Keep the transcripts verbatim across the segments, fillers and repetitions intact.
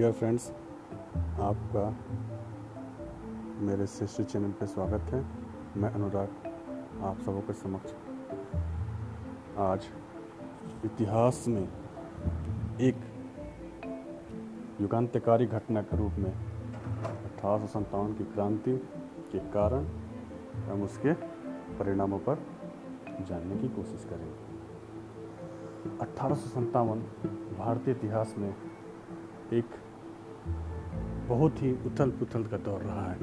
Dear friends, आपका मेरे शिष्य चैनल पर स्वागत है। मैं अनुराग आप सबों के समक्ष आज इतिहास में एक युगांतकारी घटना के रूप में अठारह सौ सत्तावन की क्रांति के कारण हम उसके परिणामों पर जानने की कोशिश करेंगे। अठारह सौ सत्तावन भारतीय इतिहास में एक बहुत ही उथल पुथल का दौर रहा है।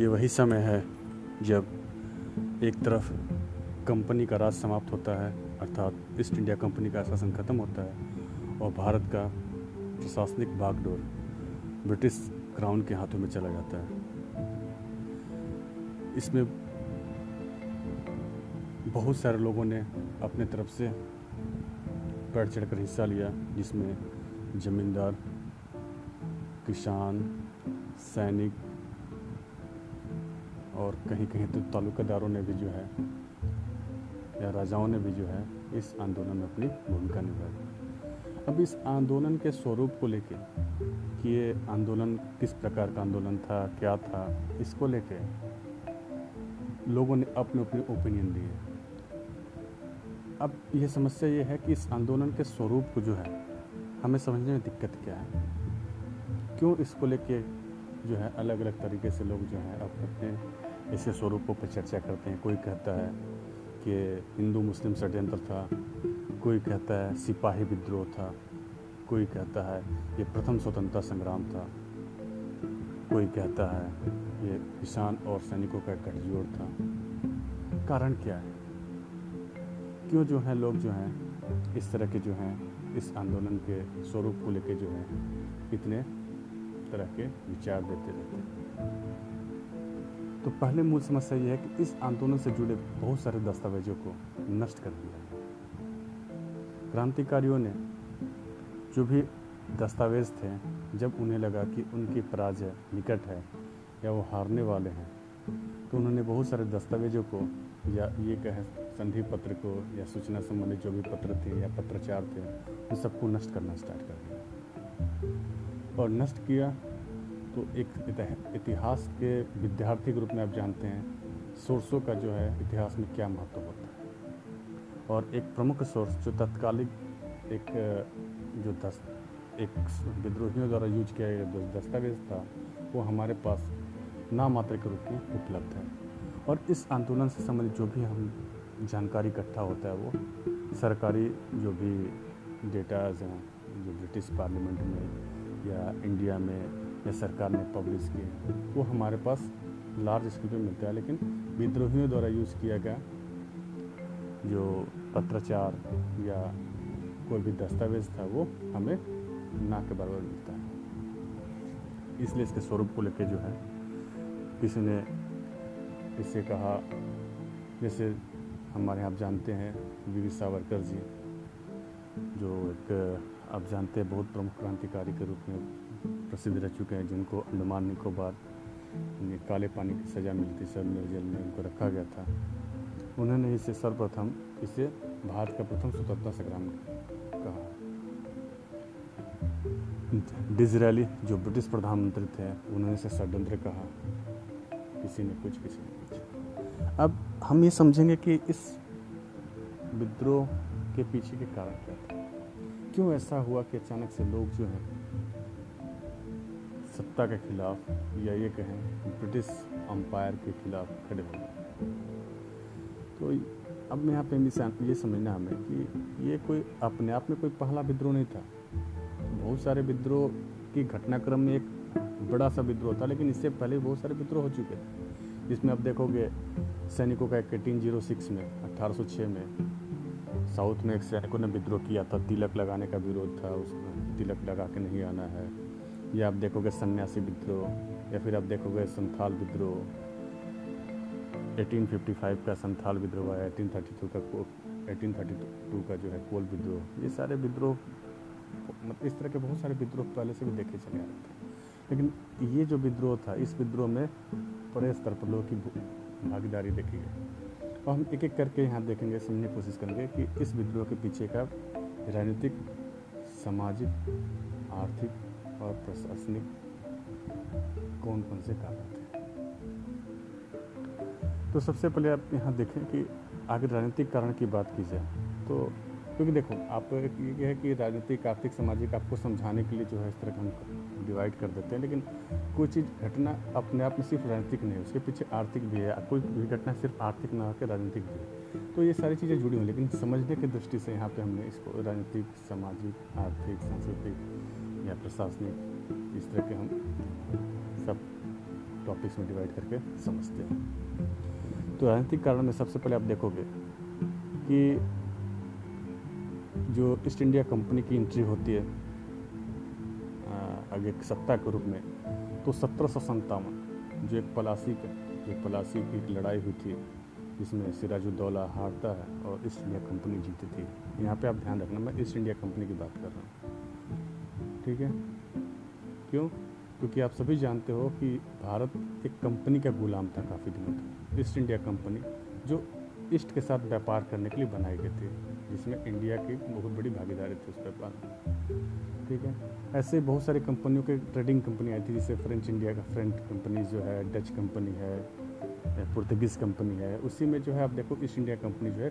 ये वही समय है जब एक तरफ कंपनी का राज समाप्त होता है, अर्थात ईस्ट इंडिया कंपनी का शासन खत्म होता है और भारत का प्रशासनिक बागडोर ब्रिटिश क्राउन के हाथों में चला जाता है। इसमें बहुत सारे लोगों ने अपने तरफ से बढ़ चढ़ कर हिस्सा लिया, जिसमें जमींदार, किसान, सैनिक और कहीं कहीं तो ताल्लुकादारों ने भी जो है या राजाओं ने भी जो है इस आंदोलन में अपनी भूमिका निभाई। अब इस आंदोलन के स्वरूप को लेके कि ये आंदोलन किस प्रकार का आंदोलन था, क्या था, इसको लेके लोगों ने अपने अपने ओपिनियन दिए। अब यह समस्या ये है कि इस आंदोलन के स्वरूप को जो है हमें समझने में दिक्कत क्या है, क्यों इसको लेके जो है अलग अलग तरीके से लोग जो है अपने अपने ऐसे स्वरूपों पर चर्चा करते हैं। कोई कहता है कि हिंदू मुस्लिम षड्यंत्र था, कोई कहता है सिपाही विद्रोह था, कोई कहता है ये प्रथम स्वतंत्रता संग्राम था, कोई कहता है ये किसान और सैनिकों का गठजोड़ था। कारण क्या है, क्यों जो है लोग जो हैं इस तरह के जो हैं इस आंदोलन के स्वरूप को लेके जो है इतने तरह के विचार देते रहते हैं। तो पहले मूल समस्या यह है कि इस आंदोलन से जुड़े बहुत सारे दस्तावेजों को नष्ट कर दिया। क्रांतिकारियों ने जो भी दस्तावेज थे, जब उन्हें लगा कि उनकी पराजय निकट है या वो हारने वाले हैं, तो उन्होंने बहुत सारे दस्तावेजों को या ये कहे संधि पत्र को या सूचना संबंधी जो भी पत्र थे या पत्रचार थे, उन सबको नष्ट करना स्टार्ट कर दिया। और नष्ट किया तो एक इतिहास के विद्यार्थी ग्रुप में आप जानते हैं सोर्सों का जो है इतिहास में क्या महत्व होता है, और एक प्रमुख सोर्स जो तत्कालिक एक जो दस एक विद्रोहियों द्वारा यूज किया गया जो दस्तावेज था वो हमारे पास नामात्र के रूप में उपलब्ध है। और इस आंदोलन से संबंधित जो भी हम जानकारी इकट्ठा होता है वो सरकारी जो भी डेटाज हैं जो ब्रिटिश पार्लियामेंट में या इंडिया में या सरकार ने पब्लिश किए वो हमारे पास लार्ज स्केल पे मिलता है। लेकिन विद्रोहियों द्वारा यूज़ किया गया जो पत्रचार या कोई भी दस्तावेज था वो हमें ना के बराबर मिलता है। इसलिए इसके स्वरूप को लेके जो है किसी ने इससे कहा, जैसे हमारे यहाँ आप जानते हैं वीर सावरकर जी जो एक आप जानते हैं बहुत प्रमुख क्रांतिकारी के रूप में प्रसिद्ध रह चुके हैं, जिनको अंडमान निकोबार में काले पानी की सज़ा मिली थी, सब जेल में उनको रखा गया था। उन्होंने इसे सर्वप्रथम इसे भारत का प्रथम स्वतंत्रता संग्राम कहा। डिजरायली जो ब्रिटिश प्रधानमंत्री थे उन्होंने इसे षड्यंत्र कहा, किसी ने कुछ किसी ने कुछ। अब हम ये समझेंगे कि इस विद्रोह के पीछे के कारण क्या था, क्यों ऐसा हुआ कि अचानक से लोग जो हैं सत्ता के खिलाफ या ये कहें ब्रिटिश अंपायर के खिलाफ खड़े हो गए। तो अब यहाँ पे ये समझना हमें कि ये कोई अपने आप में कोई पहला विद्रोह नहीं था, बहुत सारे विद्रोह की घटनाक्रम में एक बड़ा सा विद्रोह था, लेकिन इससे पहले बहुत सारे विद्रोह हो चुके थे। जिसमें आप देखोगे सैनिकों का एक एटीन जीरो सिक्स में अट्ठारह सौ छः में साउथ में एक सैनिकों ने विद्रोह किया था, तिलक लगाने का विरोध था, उसमें तिलक लगा के नहीं आना है। या आप देखोगे सन्यासी विद्रोह, या फिर आप देखोगे संथाल विद्रोह, अठारह सौ पचपन का संथाल विद्रोह है, अठारह सौ बत्तीस का अठारह सौ बत्तीस का जो है कोल विद्रोह। ये सारे विद्रोह मतलब इस तरह के बहुत सारे विद्रोह पहले से भी देखे चले आ रहे थे, लेकिन ये जो विद्रोह था इस विद्रोह में बड़े स्तर पर लोगों की भागीदारी देखी गई। और हम एक एक करके यहाँ देखेंगे, समझने की कोशिश करेंगे कि इस विद्रोह के पीछे का राजनीतिक, सामाजिक आर्थिक और प्रशासनिक कौन कौन से कारण थे। तो सबसे पहले आप यहाँ देखें कि अगर राजनीतिक कारण की बात की जाए तो क्योंकि देखो आप ये है कि राजनीतिक आर्थिक सामाजिक आपको समझाने के लिए जो है इस तरह हम डिवाइड कर देते हैं, लेकिन कोई चीज़ घटना अपने आप में सिर्फ राजनीतिक नहीं है, उसके पीछे आर्थिक भी है। कोई भी घटना सिर्फ आर्थिक ना होकर राजनीतिक भी है। तो ये सारी चीज़ें जुड़ी हुई, लेकिन समझने की दृष्टि से यहाँ पे हमने इसको राजनीतिक सामाजिक आर्थिक सांस्कृतिक या प्रशासनिक इस तरह के हम सब टॉपिक्स में डिवाइड करके समझते हैं। तो राजनीतिक कारण में सबसे पहले आप देखोगे कि जो ईस्ट इंडिया कंपनी की एंट्री होती है आगे सत्ता के रूप में, तो सत्रह सौ संतावन जो एक पलासी का जो पलासी की एक लड़ाई हुई थी जिसमें सिराजुद्दौला हारता है और ईस्ट इंडिया कंपनी जीती थी। यहाँ पे आप ध्यान रखना, मैं ईस्ट इंडिया कंपनी की बात कर रहा हूँ, ठीक है। क्यों? क्योंकि आप सभी जानते हो कि भारत एक कंपनी का गुलाम था काफ़ी दिनों तक। ईस्ट इंडिया कंपनी जो ईस्ट के साथ व्यापार करने के लिए बनाई गई थी, जिसमें इंडिया की बहुत बड़ी भागीदारी थी उस व्यापार में, ठीक है। ऐसे बहुत सारी कंपनियों के ट्रेडिंग कंपनी आई थी, जैसे फ्रेंच इंडिया का फ्रेंच कंपनी जो है, डच कंपनी है, पुर्तगीज़ कंपनी है। उसी में जो है आप देखो ईस्ट इंडिया कंपनी जो है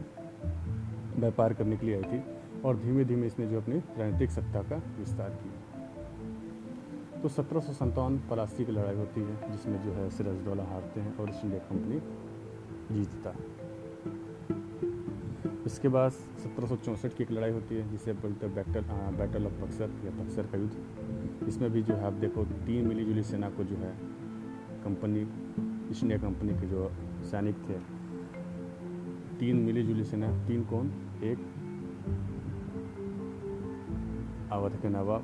व्यापार करने के लिए आई थी और धीमे धीमे इसने जो अपनी राजनीतिक सत्ता का विस्तार किया। तो सत्रह सौ संतावन पलासी की लड़ाई होती है जिसमें जो है सिराजुद्दौला हारते हैं और ईस्ट इंडिया कंपनी जीतता है। इसके बाद सत्रह सौ चौंसठ की एक लड़ाई होती है जिसे बोलते हैं बैटल बैटल ऑफ बक्सर या बक्सर का युद्ध। इसमें भी जो है आप देखो तीन मिलीजुली सेना को जो है कंपनी ईस्ट इंडिया कंपनी के जो सैनिक थे, तीन मिलीजुली सेना, तीन कौन, एक आवध के नवाब,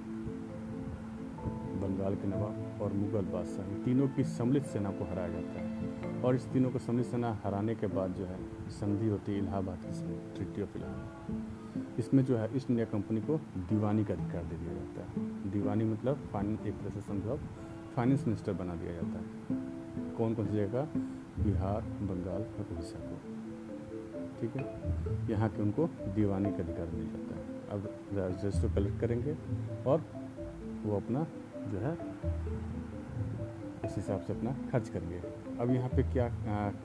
बंगाल के नवाब और मुगल बादशाह, तीनों की सम्मिलित सेना को हराया जाता है। और इस तीनों को सम्मिलित सेना हराने के बाद जो है संधि होती है इलाहाबाद की संधि, ट्रीटी ऑफ इलाहाबाद। इसमें जो है ईस्ट इंडिया कंपनी को दीवानी का अधिकार दे दिया जाता है। दीवानी मतलब फाइनेंस, एक तरह से समझो फाइनेंस मिनिस्टर बना दिया जाता है। कौन कौन सी जगह? बिहार, बंगाल और उड़ीसा को, ठीक है। यहाँ के उनको दीवानी का अधिकार दिया जाता है। अब रजिस्टर कलेक्ट करेंगे और वो अपना जो है उस हिसाब से अपना खर्च करेंगे। अब यहाँ पे क्या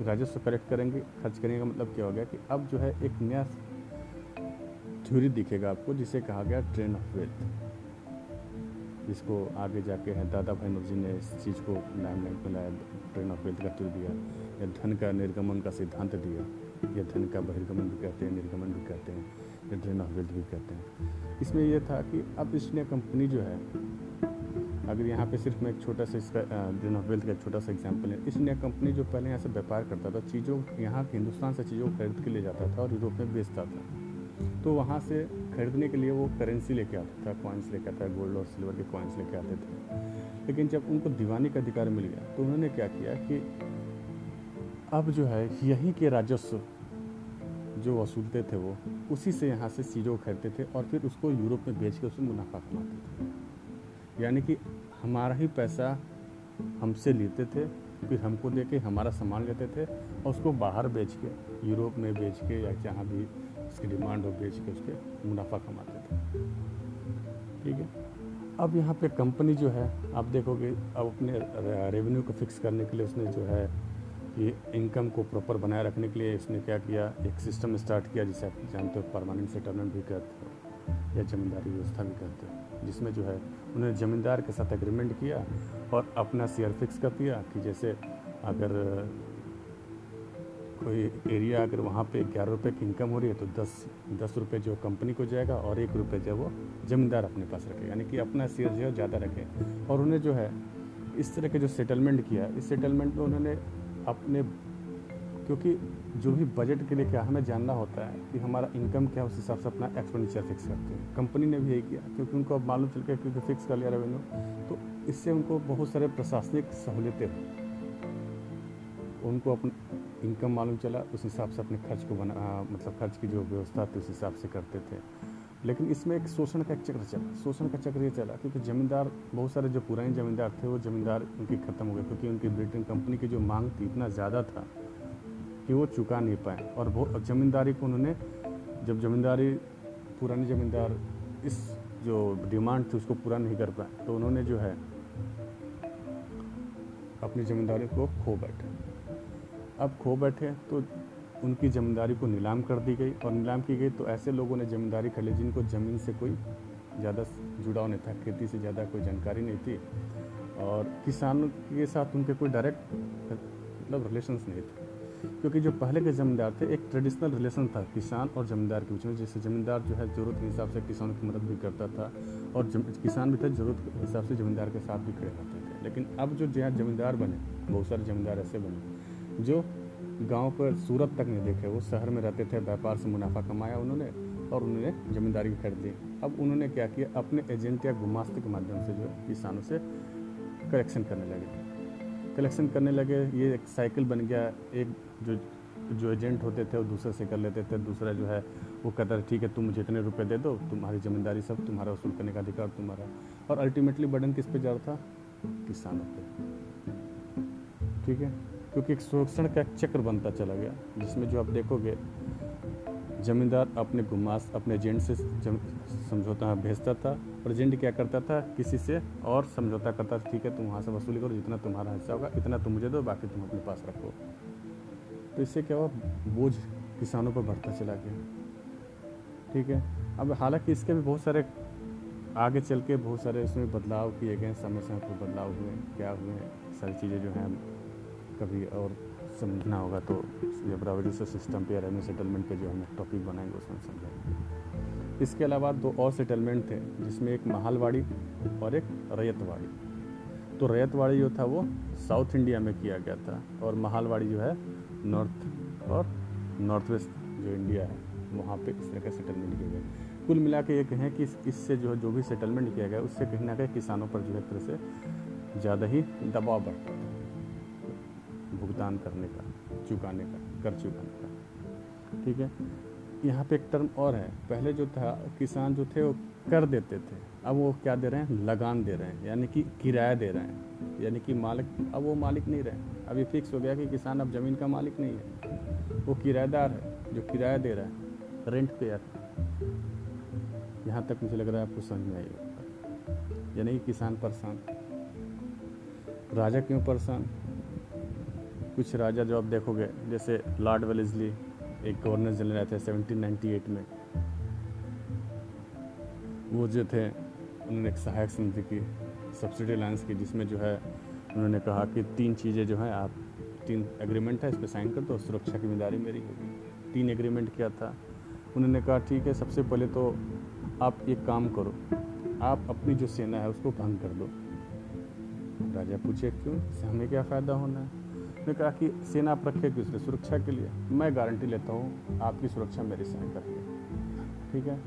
राजस्व कलेक्ट करेंगे, खर्च करेंगे का मतलब क्या हो गया कि अब जो है एक नया थ्योरी दिखेगा आपको जिसे कहा गया ट्रेन ऑफ वेल्थ, जिसको आगे जाके है दादा भाई नौरोजी ने इस चीज़ को नाम में लाया, ट्रेन ऑफ वेल्थ का थ्योरी दिया या धन का निर्गमन का सिद्धांत दिया या धन का बहिर्गमन भी कहते हैं, निर्गमन भी कहते हैं या ट्रेन ऑफ वेल्थ भी कहते हैं। इसमें यह था कि अब ईस्ट इंडिया कंपनी जो है, अगर यहाँ पे सिर्फ मैं एक छोटा सा इसका ट्रेन ऑफ वेल्थ का छोटा सा एग्जांपल है। ईस्ट इंडिया कंपनी जो पहले यहाँ से व्यापार करता था, चीज़ों यहाँ हिंदुस्तान से चीज़ों को खरीद के ले जाता था और यूरोप में बेचता था। तो वहाँ से खरीदने के लिए वो करेंसी लेके आता था, कॉइन्स लेके आता था, गोल्ड और सिल्वर के कॉइन्स लेके आते थे। लेकिन जब उनको दीवानी का अधिकार मिल गया तो उन्होंने क्या किया कि अब जो है यहीं के राजस्व जो वसूलते थे वो उसी से यहाँ से चीज़ों को खरीदते थे और फिर उसको यूरोप में बेच के उसमें मुनाफा कमाते थे। यानी कि हमारा ही पैसा हमसे लेते थे, फिर हमको दे के हमारा सामान लेते थे और उसको बाहर बेच के, यूरोप में बेच के या जहाँ भी उसकी डिमांड हो बेच के उसके मुनाफा कमाते थे, ठीक है। अब यहाँ पे कंपनी जो है आप देखोगे अब अपने रेवेन्यू को फिक्स करने के लिए उसने जो है कि इनकम को प्रॉपर बनाए रखने के लिए उसने क्या किया, एक सिस्टम स्टार्ट किया जिसे आप जानते हो परमानेंट सेटलमेंट भी कहते हो या जमींदारी व्यवस्था भी कहते हो, जिसमें जो है उन्होंने ज़मींदार के साथ एग्रीमेंट किया और अपना शेयर फिक्स कर दिया कि जैसे अगर कोई एरिया अगर वहाँ पे ग्यारह रुपये की इनकम हो रही है तो दस दस रुपये जो कंपनी को जाएगा और एक रुपये जो वो ज़मींदार अपने पास रखे, यानी कि अपना शेयर जो है ज़्यादा रखे। और उन्हें जो है इस तरह के जो सेटलमेंट किया, इस सेटलमेंट में उन्होंने अपने, क्योंकि जो भी बजट के लिए क्या हमें जानना होता है कि हमारा इनकम क्या है, उस हिसाब से अपना एक्सपेंडिचर फिक्स करते हैं। कंपनी ने भी यही किया क्योंकि उनको अब मालूम चल गया, क्योंकि फिक्स कर लिया रेवेन्यू, तो इससे उनको बहुत सारे प्रशासनिक सहूलियतें हुई। उनको अपना इनकम मालूम चला, उस हिसाब से अपने खर्च को बना आ, मतलब खर्च की जो व्यवस्था थी उस हिसाब से करते थे। लेकिन इसमें एक शोषण का चक्र चला, शोषण का चक्र ये चला क्योंकि ज़मींदार, बहुत सारे जो पुराने ज़मींदार थे वो ज़मींदार उनकी ख़त्म हो गए क्योंकि उनकी ब्रिटेन कंपनी की जो मांग थी इतना ज़्यादा था कि वो चुका नहीं पाए। और वो ज़मींदारी को उन्होंने, जब ज़मींदारी पुराने ज़मींदार इस जो डिमांड थी उसको पूरा नहीं कर पाए, तो उन्होंने जो है अपनी ज़िम्मेदारी को खो बैठे। अब खो बैठे तो उनकी ज़िम्मेदारी को नीलाम कर दी गई, और नीलाम की गई तो ऐसे लोगों ने ज़िम्मेदारी कर ली जिनको ज़मीन से कोई ज़्यादा जुड़ाव नहीं था, खेती से ज़्यादा कोई जानकारी नहीं थी, और किसानों के साथ उनके कोई डायरेक्ट मतलब रिलेशंस नहीं थे, क्योंकि जो पहले के ज़मींदार थे एक ट्रेडिशनल रिलेशन था किसान और ज़मींदार के बीच में, जिससे ज़मींदार जो है ज़रूरत के हिसाब से किसानों की मदद भी करता था, और किसान भी थे ज़रूरत के हिसाब से ज़मींदार के साथ भी खड़े रहते थे। लेकिन अब जो जहाँ ज़मींदार बने, बहुत सारे ज़मींदार ऐसे बने जो गाँव पर सूरत तक नहीं देखे, वो शहर में रहते थे, व्यापार से मुनाफा कमाया उन्होंने और उन्होंने ज़मींदारी खरीदी। अब उन्होंने क्या किया, अपने एजेंट या गुमास्ते के माध्यम से जो किसानों से कलेक्शन करने लगे कलेक्शन करने लगे ये एक साइकिल बन गया। एक जो जो एजेंट होते थे वो दूसरे से कर लेते थे, दूसरा जो है वो कहता था ठीक है तुम मुझे इतने रुपए दे दो, तुम्हारी ज़मींदारी सब तुम्हारा, वसूल करने का अधिकार तुम्हारा, और अल्टीमेटली बर्डन किस पे जा रहा था, किसानों पर। ठीक है, क्योंकि एक शोषण का एक चक्र बनता चला गया, जिसमें जो आप देखोगे ज़मींदार अपने गुमास अपने एजेंट से समझौता भेजता था, और एजेंट क्या करता था, किसी से और समझौता करता था, ठीक है तुम वहाँ से वसूली करो, जितना तुम्हारा हिस्सा होगा इतना तुम मुझे दो, बाकी तुम अपने पास रखो। तो इससे क्या हुआ, बोझ किसानों पर बढ़ता चला गया। ठीक है, अब हालांकि इसके भी बहुत सारे आगे चल के बहुत सारे इसमें बदलाव किए गए, समय समय पर बदलाव हुए, क्या हुए सारी चीज़ें जो हैं कभी और समझना होगा, तो ये ब्रावरी से सिस्टम पे रेवेन्यू सेटलमेंट पे जो हम टॉपिक बनाएंगे उसमें समझाएंगे। इसके अलावा दो और सेटलमेंट थे, जिसमें एक महालवाड़ी और एक रेयतवाड़ी। तो रेयतवाड़ी जो था वो साउथ इंडिया में किया गया था, और महालवाड़ी जो है नॉर्थ और नॉर्थ वेस्ट जो इंडिया है वहाँ पे इस तरह के सेटलमेंट किए गए। कुल मिला के ये कहें कि इससे जो जो भी सेटलमेंट किया गया उससे कहीं ना कहीं किसानों पर जो है तरह से ज़्यादा ही दबाव बढ़ता था भुगतान करने का, चुकाने का, कर चुकाने का। ठीक है, यहाँ पे एक टर्म और है, पहले जो था किसान जो थे वो कर देते थे, अब वो क्या दे रहे हैं, लगान दे रहे हैं, यानी कि किराया दे रहे हैं, यानी कि मालिक, अब वो मालिक नहीं रहे, अब ये फिक्स हो गया कि किसान अब ज़मीन का मालिक नहीं है, वो किराएदार है जो किराया दे रहा है, रेंट पेयर। यहाँ तक मुझे लग रहा है आपको समझ में आई, यानी कि किसान परेशान, राजा क्यों परेशान। कुछ राजा जो आप देखोगे जैसे लॉर्ड वेलेजली एक गवर्नर जनरल आए थे सेवनटीन नाइंटी एट में, वो जो थे उन्होंने एक सहायक समिति की, सब्सिडी अलाइंस की, जिसमें जो है उन्होंने कहा कि तीन चीज़ें जो हैं, आप तीन एग्रीमेंट है इस पर साइन कर दो, सुरक्षा की जिम्मेदारी मेरी होगी। तीन एग्रीमेंट क्या था, उन्होंने कहा ठीक है सबसे पहले तो आप एक काम करो, आप अपनी जो सेना है उसको भंग कर दो। राजा पूछे क्यों, हमें क्या फ़ायदा होना है। उसने कहा कि सेना आप रखे किस लिए, सुरक्षा के लिए, मैं गारंटी लेता हूँ आपकी सुरक्षा मेरी सेना करेगी। ठीक है,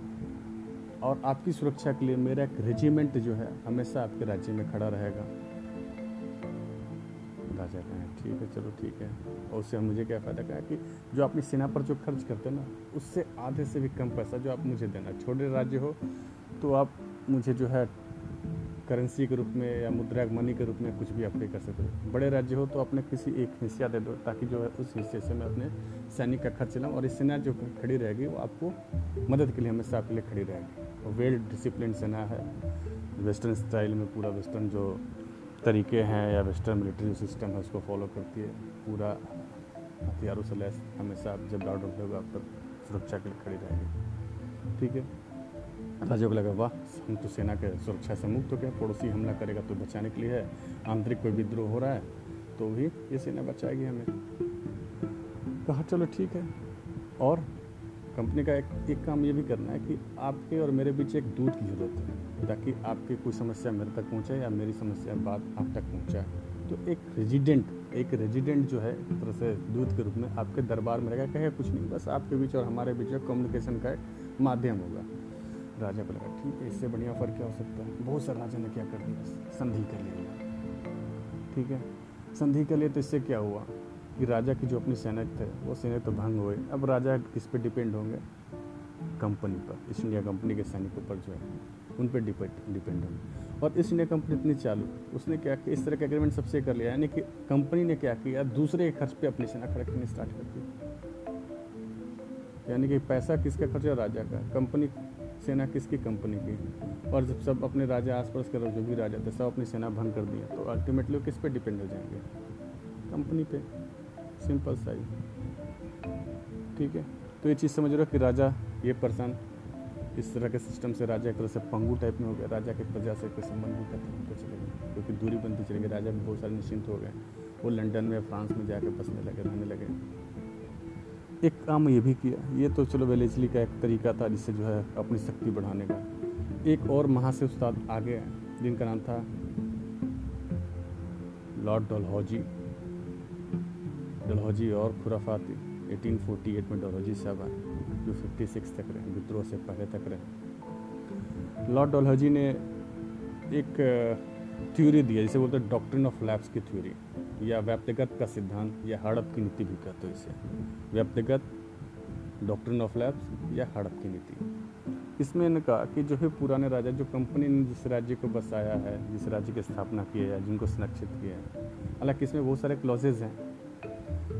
और आपकी सुरक्षा के लिए मेरा एक रेजिमेंट जो है हमेशा आपके राज्य में खड़ा रहेगा। राजा कहें ठीक है चलो ठीक है, और उससे मुझे क्या फ़ायदा, कहा कि जो अपनी सेना पर जो खर्च करते ना उससे आधे से भी कम पैसा जो आप मुझे देना, छोटे राज्य हो तो आप मुझे जो है करेंसी के रूप में या मुद्रा मनी के रूप में कुछ भी आप पे कर सकते हो, बड़े राज्य हो तो अपने किसी एक हिस्सा दे दो, ताकि जो है उस हिस्से से मैं अपने सैनिक का खर्च लाऊँ, और इस सेना जो खड़ी रहेगी वो आपको मदद के लिए हमेशा आपके लिए खड़ी रहेगी। और वेल डिसिप्लिन सेना है, वेस्टर्न स्टाइल में पूरा वेस्टर्न जो तरीके हैं या वेस्टर्न मिलिट्री सिस्टम है उसको फॉलो करती है, पूरा हथियारों से लैस, हमेशा आप जब डाउट रखोगे आप तब सुरक्षा के लिए खड़ी रहेगी। ठीक है, राजा को लगा वाह हम तो सेना के सुरक्षा से मुक्त हो गए, पड़ोसी हमला करेगा तो बचाने के लिए है, आंतरिक कोई विद्रोह हो रहा है तो भी ये सेना बचाएगी हमें। कहा चलो ठीक है, और कंपनी का एक एक काम ये भी करना है कि आपके और मेरे बीच एक दूत की जरूरत है, ताकि आपकी कोई समस्या मेरे तक पहुंचे या मेरी समस्या बात आप तक पहुंचाए, तो एक रेजिडेंट एक रेजिडेंट जो है तरह से दूत के रूप में आपके दरबार में रहेगा, कहे कुछ नहीं, बस आपके बीच और हमारे बीच कम्युनिकेशन का एक माध्यम होगा। राजा को लगा ठीक है इससे बढ़िया फर्क क्या हो सकता है। बहुत सारे राजा ने क्या कर दिया, संधि कर लिया। ठीक है, संधि कर लिए तो इससे क्या हुआ कि राजा की जो अपनी सेना थे वो सेना तो भंग हुए, अब राजा किस पे डिपेंड होंगे, कंपनी पर, ईस्ट इंडिया कंपनी के सैनिकों पर जो है उन पर डिपेंड होंगे। और ईस्ट इंडिया कंपनी इतनी चालू, उसने क्या किया इस तरह के एग्रीमेंट सबसे कर लिया, यानी कि कंपनी ने क्या किया दूसरे के खर्च पर अपनी सेना खड़ा करनी स्टार्ट कर दी, यानी कि पैसा किसका खर्च है, राजा का, कंपनी सेना किसकी कंपनी की, और जब सब अपने राजा आस पास के जो भी राजा थे सब अपनी सेना भंग कर दिए, तो अल्टीमेटली किस पे डिपेंड हो जाएंगे? कंपनी पे, सिंपल सा ही। ठीक है, तो ये चीज़ समझ रहे हो कि राजा ये पर्सन इस तरह के सिस्टम से राजा एक तरह से पंगू टाइप में हो गया, राजा के प्रजा से कोई संबंध नहीं करते चले गए, क्योंकि दूरी बनती चले गई। राजा भी बहुत सारे निश्चिंत हो गए, वो लंदन में फ्रांस में जाकर बसने लगे, रहने लगे। एक काम ये भी किया, ये तो चलो वेलेजली का एक तरीका था जिससे जो है अपनी शक्ति बढ़ाने का। एक और महासे उस्ताद आ गए जिनका नाम था लॉर्ड डलहौज़ी। डलहौज़ी और खुराफाती, अठारह सौ अड़तालीस में डलहौज़ी साहब आए जो छप्पन तक रहे, विद्रोह से पहले तक रहे। लॉर्ड डलहौज़ी ने एक थ्योरी दिया जिसे बोलते हैं डॉक्ट्रिन ऑफ लैप्स की थ्योरी, या व्यक्तिगत का सिद्धांत, या हड़प की नीति भी कहते हैं इसे, व्यक्तिगत डॉक्ट्रिन ऑफ लैप्स या हड़प की नीति। इसमें इन्होंने कहा कि जो भी पुराने राजा, जो कंपनी ने जिस राज्य को बसाया है, जिस राज्य की स्थापना की है, जिनको संरक्षित किया है, हालांकि इसमें बहुत सारे क्लॉजेज हैं।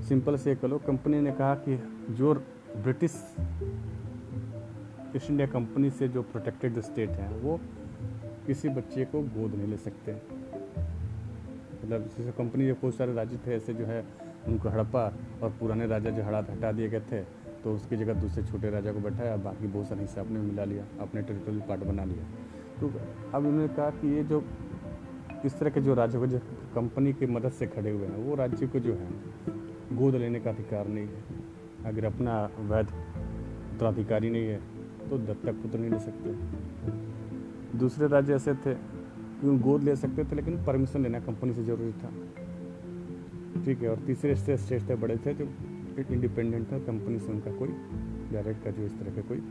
सिंपल से कह लो, कंपनी ने कहा कि जो ब्रिटिश ईस्ट इंडिया कंपनी से जो प्रोटेक्टेड स्टेट हैं वो किसी बच्चे को गोद नहीं ले सकते। मतलब जैसे कंपनी के बहुत सारे राज्य थे ऐसे जो है उनको हड़पा, और पुराने राजा जो हड़ा हटा दिए गए थे तो उसकी जगह दूसरे छोटे राजा को बैठाया, बाकी बहुत सारे हिस्सा अपने मिला लिया, अपने टेरिटोरियल पार्ट बना लिया। तो अब उन्होंने कहा कि ये जो इस तरह के जो राज्य को जो कंपनी की मदद से खड़े हुए हैं वो राज्य को जो है गोद लेने का अधिकार नहीं है। अगर अपना वैध उत्तराधिकारी नहीं है तो दत्तक पुत्र नहीं ले सकते। दूसरे राज्य ऐसे थे कि गोद ले सकते थे लेकिन परमिशन लेना कंपनी से जरूरी था। ठीक है, और तीसरे स्टेट थे बड़े थे जो इंडिपेंडेंट था, कंपनी से उनका कोई डायरेक्ट का जो इस तरह का कोई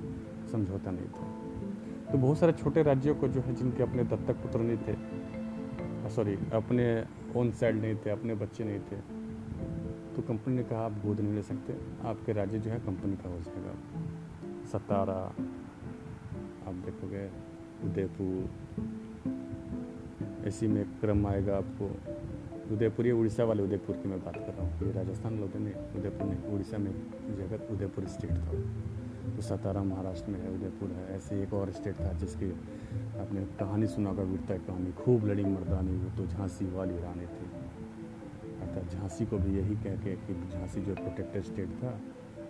समझौता नहीं था। तो बहुत सारे छोटे राज्यों को जो है जिनके अपने दत्तक पुत्र नहीं थे, सॉरी अपने ओन साइड नहीं थे, अपने बच्चे नहीं थे, तो कंपनी ने कहा आप गोद नहीं ले सकते, आपके राज्य जो है कंपनी का हो जाएगा। सतारा आप देखोगे, उदयपुर, ऐसी में क्रम आएगा आपको। उदयपुर ये उड़ीसा वाले उदयपुर की मैं बात कर रहा हूँ, ये राजस्थान लोगों में उदयपुर नहीं, उड़ीसा में जगह उदयपुर स्टेट था। तो सतारा महाराष्ट्र में है, उदयपुर है, ऐसे एक और स्टेट था जिसकी आपने कहानी सुना होगा, वीरता कहानी, खूब लड़ी मर्दानी वो तो झांसी वाली रानी थी। झांसी को भी यही कह के कि झांसी जो प्रोटेक्टेड स्टेट था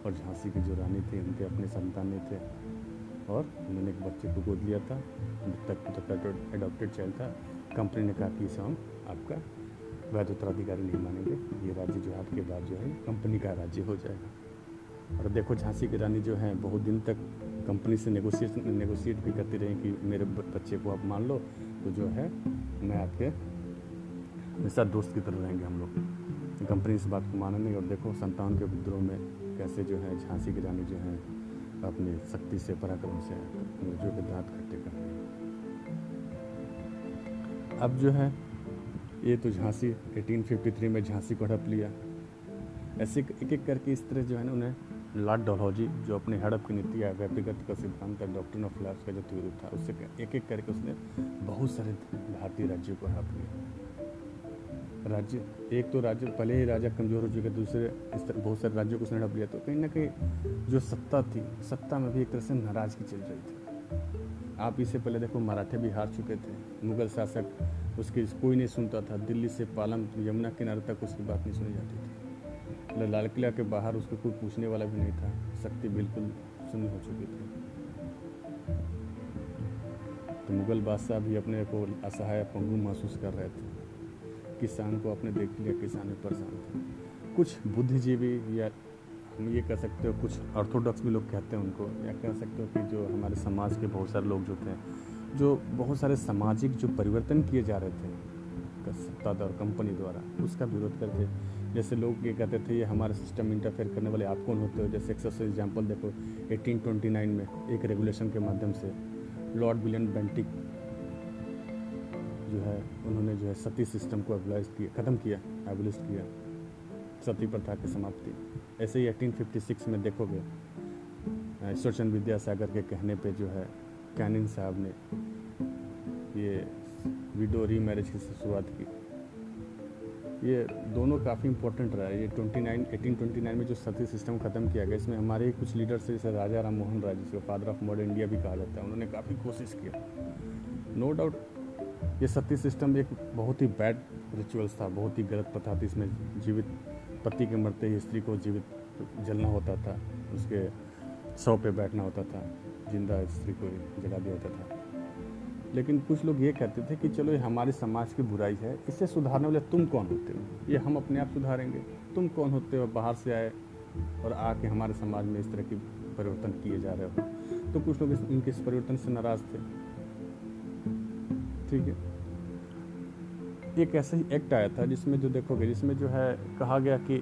और झांसी की जो रानी थी उनके अपने संतान थे और उन्होंने एक बच्चे को गोद लिया था, एडॉप्टेड चाइल्ड था। कंपनी ने कहा कि इसे हम आपका वैध उत्तराधिकारी नहीं मानेंगे, ये राज्य जो है आपके बाद जो है कंपनी का राज्य हो जाएगा। और देखो झांसी की रानी जो है बहुत दिन तक कंपनी से नेगोशिएट नेगोशिएट भी करती रही कि मेरे बच्चे को आप मान लो तो जो है मैं आपके हमेशा दोस्त की तरह रहेंगे हम लोग। कंपनी इस बात को माना नहीं, और देखो संतान के विद्रोह में कैसे जो है झांसी की रानी जो है अपनी शक्ति से, पराक्रम से जो कि दांत खट्टे कर रही है। अब जो है ये तो झांसी अठारह सौ तिरेपन में झांसी को हड़प लिया। ऐसे एक एक करके इस तरह जो है ना उन्हें लॉर्ड डलहौज़ी जो अपने हड़प की नीति या व्यक्तिगत का सिद्धांत डॉक्ट्रिन ऑफ लैप्स का जो थ्योरी था उससे एक एक करके उसने बहुत सारे भारतीय राज्यों को हड़प लिया। राज्य एक तो राज्य पहले ही राजा कमज़ोर हो चुके, दूसरे इस तरह बहुत सारे राज्यों को उसने हड़प लिया। तो कहीं ना कहीं जो सत्ता थी, सत्ता में भी एक तरह से नाराज़गी चल रही थी। आप इससे पहले देखो मराठे भी हार चुके थे, मुग़ल शासक उसकी कोई नहीं सुनता था, दिल्ली से पालम यमुना किनारे तक उसकी बात नहीं सुनी जाती थी, लाल किला के बाहर उसको कोई पूछने वाला भी नहीं था, शक्ति बिल्कुल शून्य हो चुकी थी। तो मुग़ल बादशाह भी अपने को असहाय पंगु महसूस कर रहे थे, किसान को आपने देख लिया, किसान भी परेशान थे। कुछ बुद्धिजीवी या हम ये कह सकते हो कुछ ऑर्थोडॉक्स भी लोग कहते हैं उनको, या कह सकते हो कि जो हमारे समाज के बहुत सारे लोग जो थे, जो बहुत सारे सामाजिक जो परिवर्तन किए जा रहे थे सत्ताधार और कंपनी द्वारा, उसका विरोध करते। जैसे लोग ये कहते थे ये हमारे सिस्टम में इंटरफेयर करने वाले आप कौन होते हो। जैसे एक्सेप्शनल एग्जाम्पल देखो अठारह सौ उनतीस में एक रेगुलेशन के माध्यम से लॉर्ड विलियम बेंटिक जो है उन्होंने जो है सती सिस्टम को एबोलिश किया, ख़त्म किया, एबोलिश किया, सती प्रथा की समाप्ति। ऐसे ही अठारह सौ छप्पन में देखोगे ईश्वरचंद्र विद्यासागर के कहने पे जो है कैनिंग साहब ने ये विडो री मैरिज की शुरुआत की। ये दोनों काफ़ी इंपॉर्टेंट रहा है। ये उनतीस, अठारह सौ उनतीस में जो सती सिस्टम ख़त्म किया गया, इसमें हमारे कुछ लीडर्स जैसे राजा राम मोहन राय, जिसको फादर ऑफ मॉडर्न इंडिया भी कहा जाता है, उन्होंने काफ़ी कोशिश किया। नो डाउट ये सती सिस्टम एक बहुत ही बैड रिचुअल्स था, बहुत ही गलत प्रथा थी। इसमें जीवित पति के मरते ही स्त्री को जीवित जलना होता था, उसके शव पे बैठना होता था, जिंदा स्त्री को जला दिया होता था। लेकिन कुछ लोग ये कहते थे कि चलो ये हमारे समाज की बुराई है, इससे सुधारने वाले तुम कौन होते हो, ये हम अपने आप सुधारेंगे, तुम कौन होते हो, बाहर से आए और आके हमारे समाज में इस तरह के परिवर्तन किए जा रहे हो। तो कुछ लोग उनके इस परिवर्तन से नाराज़ थे। ठीक है, एक ऐसा ही एक्ट आया था जिसमें जो देखोगे, जिसमें जो है कहा गया कि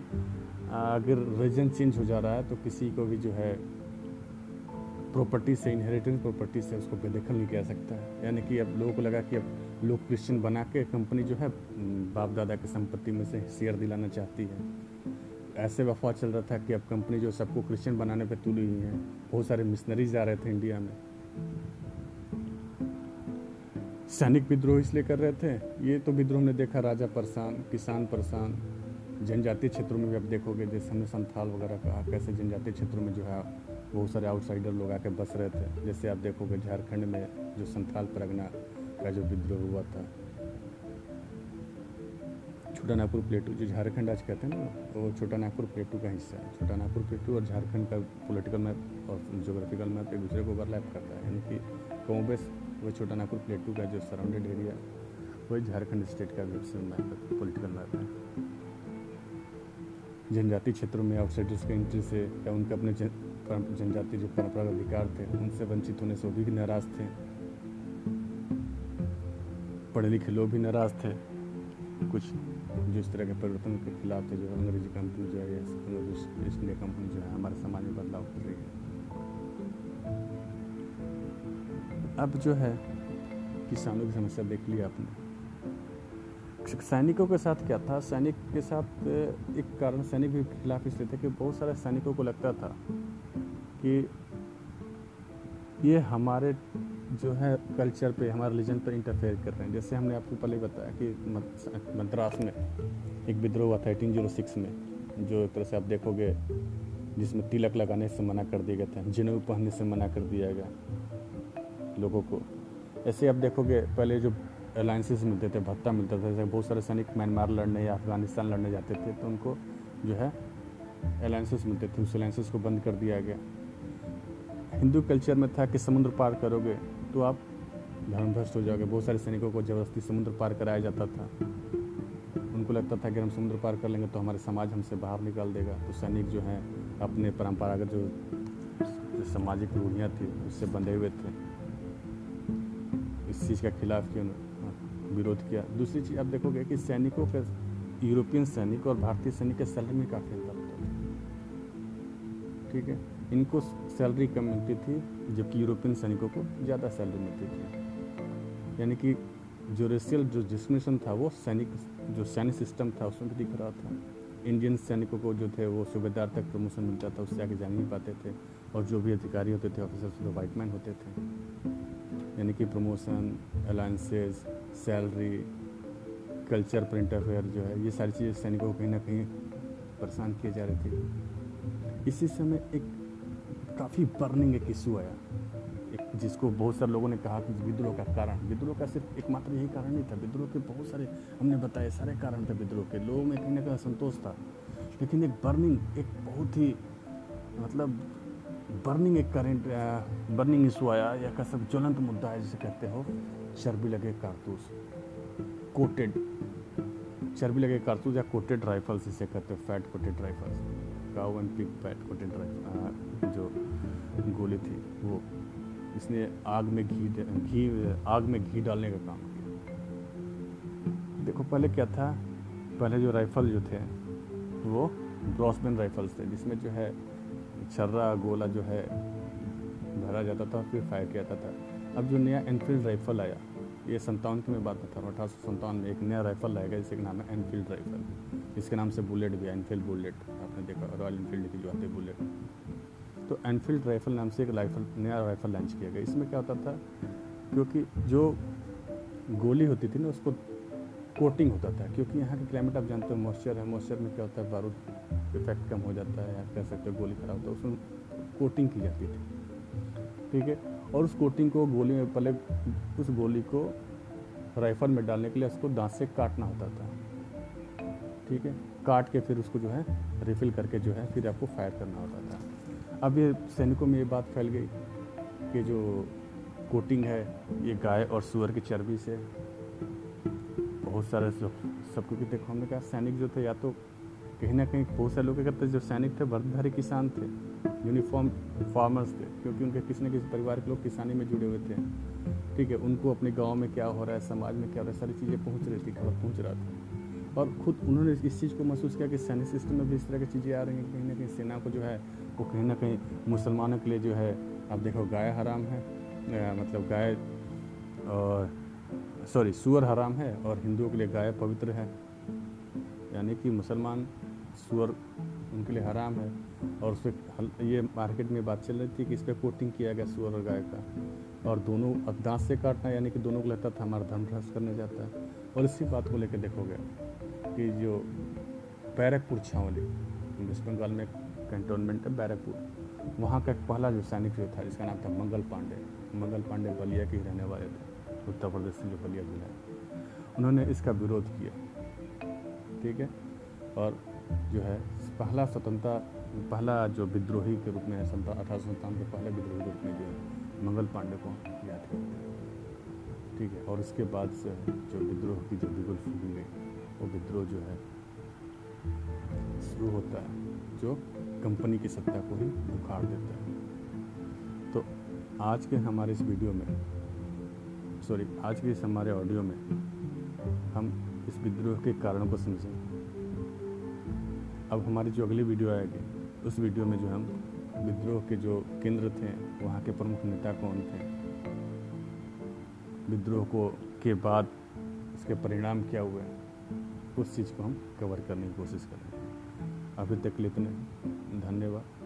अगर रीजन चेंज हो जा रहा है तो किसी को भी जो है प्रॉपर्टी से, इनहेरिटेंस प्रॉपर्टी से उसको बेदखल नहीं किया सकता है। यानी कि अब लोगों को लगा कि अब लोग क्रिश्चियन बना के कंपनी जो है बाप दादा की संपत्ति में से शेयर दिलाना चाहती है। ऐसे अफवाह चल रहा था कि अब कंपनी जो सबको क्रिश्चियन बनाने पर तुली हुई है। बहुत सारे मिशनरीज आ रहे थे इंडिया में, सैनिक विद्रोह इसलिए कर रहे थे। ये तो विद्रोह हमने देखा, राजा परेशान, किसान परेशान, जनजातीय क्षेत्रों में भी अब देखोगे, जैसे हमने संथाल वगैरह कहा, कैसे जनजातीय क्षेत्रों में जो है बहुत सारे आउटसाइडर लोग आके बस रहे थे। जैसे आप देखोगे झारखंड में जो संथाल परगना का जो विद्रोह हुआ था, छोटा नागपुर प्लेटू जो झारखंड आज कहते हैं ना, वो छोटा नागपुर प्लेटू का हिस्सा है। छोटा नागपुर प्लेटू और झारखंड का पॉलिटिकल मैप और जोग्राफिकल मैप एक दूसरे को ओवरलैप करता है। यानी कि कांग्रेस वो छोटा नागपुर प्लेटू का जो सराउंडेड एरिया, वही झारखंड स्टेट का मैप, पॉलिटिकल मैप है। जनजातीय क्षेत्रों में आउटसाइडर्स के एंट्री से या उनके अपने जनजाति जो परंपरागत अधिकार थे उनसे वंचित होने से वो भी नाराज थे। पढ़े लिखे लोग भी नाराज थे। कुछ जो इस तरह के परिवर्तन के खिलाफ थे, जो अंग्रेजी कंपनी जो है, ईस्ट इंडिया कंपनी जो है हमारे समाज में बदलाव कर रही है। अब जो है किसानों की समस्या देख ली आपने। सैनिकों के साथ क्या था, सैनिक के साथ एक कारण सैनिक के खिलाफ इसलिए था कि बहुत सारे सैनिकों को लगता था कि ये हमारे जो है कल्चर पे, हमारे रिलीजन पे इंटरफेयर कर रहे हैं। जैसे हमने आपको पहले बताया कि मद्रास में एक विद्रोह हुआ था अठारह सौ छह में, जो एक तरह से आप देखोगे जिसमें तिलक लगाने से मना कर दिया गया था, जनेऊ पहनने से मना कर दिया गया लोगों को। ऐसे आप देखोगे पहले जो अलाइंसेस मिलते थे, भत्ता मिलता था, जैसे बहुत सारे सैनिक म्यांमार लड़ने या अफगानिस्तान लड़ने जाते थे तो उनको जो है अलाइंसेस मिलते थे, उस अलाइंसेस को बंद कर दिया गया। हिंदू कल्चर में था कि समुद्र पार करोगे तो आप धर्मभ्रष्ट हो जाओगे। बहुत सारे सैनिकों को जबरदस्ती समुद्र पार कराया जाता था। उनको लगता था कि हम समुद्र पार कर लेंगे तो हमारे समाज हमसे बाहर निकाल देगा। तो सैनिक जो हैं अपने परंपरागत जो सामाजिक रूढ़ियाँ थी उससे बंधे हुए थे, इस चीज़ के खिलाफ क्यों विरोध किया। दूसरी चीज़ आप देखोगे कि सैनिकों के, यूरोपियन सैनिक और भारतीय सैनिक के सैलरी में काफ़ी अंतर होता था। ठीक है, इनको सैलरी कम मिलती थी जबकि यूरोपियन सैनिकों को ज़्यादा सैलरी मिलती थी। यानी कि जो रेशियल जो डिस्क्रिमिनेशन था वो सैनिक जो सैनिक सिस्टम था उसमें भी दिख रहा था। इंडियन सैनिकों को जो थे वो सूबेदार तक प्रमोशन मिलता था, उससे आगे जा नहीं पाते थे, और जो भी अधिकारी होते थे ऑफिसर्स जो वाइट मैन होते थे। यानी कि प्रमोशन, अलायंसेस, सैलरी, कल्चर पर इंटरफेयर जो है, ये सारी चीज़ें सैनिकों को कहीं ना कहीं परेशान किए जा रहे थे। इसी समय एक काफ़ी बर्निंग एक इशू आया, एक जिसको बहुत सारे लोगों ने कहा कि विद्रोह का कारण, विद्रोह का सिर्फ एकमात्र यही कारण नहीं था, विद्रोह के बहुत सारे हमने बताए सारे कारण थे। विद्रोह के लोगों में कहीं ना कहीं असंतोष था, लेकिन एक बर्निंग, एक बहुत ही मतलब बर्निंग एक करेंट बर्निंग इशू आया या का सब ज्वलंत मुद्दा है, जिसे कहते हो चर्बी लगे कारतूस, कोटेड चर्बी लगे कारतूस या कोटेड राइफल्स जिसे कहते हो, fat coated rifles, cow and pig fat coated rifle जो गोली थी वो, इसने आग में घी घी आग में घी डालने का काम किया। देखो पहले क्या था, पहले जो राइफल जो थे वो ब्रॉसमैन राइफल्स थे, जिसमें जो है छर्रा गोला जो है भरा जाता था और फिर फायर किया जाता था। अब जो नया एनफील्ड राइफल आया, ये संतावन की मैं बात बता रहा हूँ, अठारह सौ संतावन में एक नया राइफल आएगा जिसके नाम है एनफील्ड राइफल। इसके नाम से बुलेट भी है, एनफील्ड बुलेट आपने देखा, रॉयल एनफील्ड की जो आती है बुलेट। तो एनफील्ड राइफल नाम से एक राइफल, नया राइफल लॉन्च किया गया। इसमें क्या होता था, क्योंकि जो गोली होती थी ना उसको कोटिंग होता था, क्योंकि यहाँ के क्लाइमेट आप जानते हो मॉइस्चर है, मॉइस्चर में क्या होता है बारूद इफेक्ट कम हो जाता है या कह सकते हो गोली खराब होता है, उसमें कोटिंग की जाती थी, ठीक है। और उस कोटिंग को गोली में पहले उस गोली को राइफल में डालने के लिए उसको दांत से काटना होता था, ठीक है, काट के फिर उसको जो है रिफिल करके जो है फिर आपको फायर करना होता था। अब ये सैनिकों में ये बात फैल गई कि जो कोटिंग है ये गाय और सूअर की चर्बी से बहुत सारे सबको कि देखो हमने कहा सैनिक जो थे या तो कहीं ना कहीं बहुत सारे लोग क्या करते, जो सैनिक थे वर्धधारी किसान थे, यूनिफॉर्म फार्मर्स थे, क्योंकि उनके किसी न किसी परिवार के लोग किसानी में जुड़े हुए थे, ठीक है। उनको अपने गांव में क्या हो रहा है, समाज में क्या हो रहा है, सारी चीज़ें पहुँच रही थी, खबर पहुँच रहा था। और खुद उन्होंने इस चीज़ को महसूस किया कि सैनिक सिस्टम में भी इस तरह की चीज़ें आ रही हैं, कहीं ना कहीं सेना को जो है वो कहीं ना कहीं मुसलमानों के लिए जो है आप देखो गाय हराम है, मतलब गाय और सॉरी सूअर हराम है और हिंदुओं के लिए गाय पवित्र है, यानी कि मुसलमान सूअर उनके लिए हराम है। और उस पर ये मार्केट में बात चल रही थी कि इस पर कोटिंग किया गया सूअर और गाय का, और दोनों दांत से काटना, यानी कि दोनों को लगता था हमारा धर्म भ्रष्ट करने जाता है। और इसी बात को लेकर देखोगे कि जो बैरकपुर छावनी, वेस्ट बंगाल में कैंटोनमेंट है बैरकपुर, वहाँ का पहला जो सैनिक जो था जिसका नाम था मंगल पांडे, मंगल पांडे बलिया के रहने वाले थे, उत्तर प्रदेश से जो बलिया जिला है, उन्होंने इसका विरोध किया, ठीक है। और जो है पहला स्वतंत्रता पहला जो विद्रोही के रूप में है अठारह सौ सत्तानवे के पहले विद्रोही के रूप में जो है मंगल पांडे को याद करते हैं, ठीक है। और उसके बाद से जो विद्रोह की जो बिगुल फूकी गई वो विद्रोह जो है शुरू होता है जो कंपनी की सत्ता को ही उखाड़ देता है। तो आज के हमारे इस वीडियो में सॉरी आज के इस हमारे ऑडियो में हम इस विद्रोह के कारणों को समझें। अब हमारी जो अगली वीडियो आएगी उस वीडियो में जो हम विद्रोह के जो केंद्र थे वहाँ के प्रमुख नेता कौन थे, विद्रोह को के बाद इसके परिणाम क्या हुए, उस चीज़ को हम कवर करने की कोशिश करेंगे। अभी तक इतने, धन्यवाद।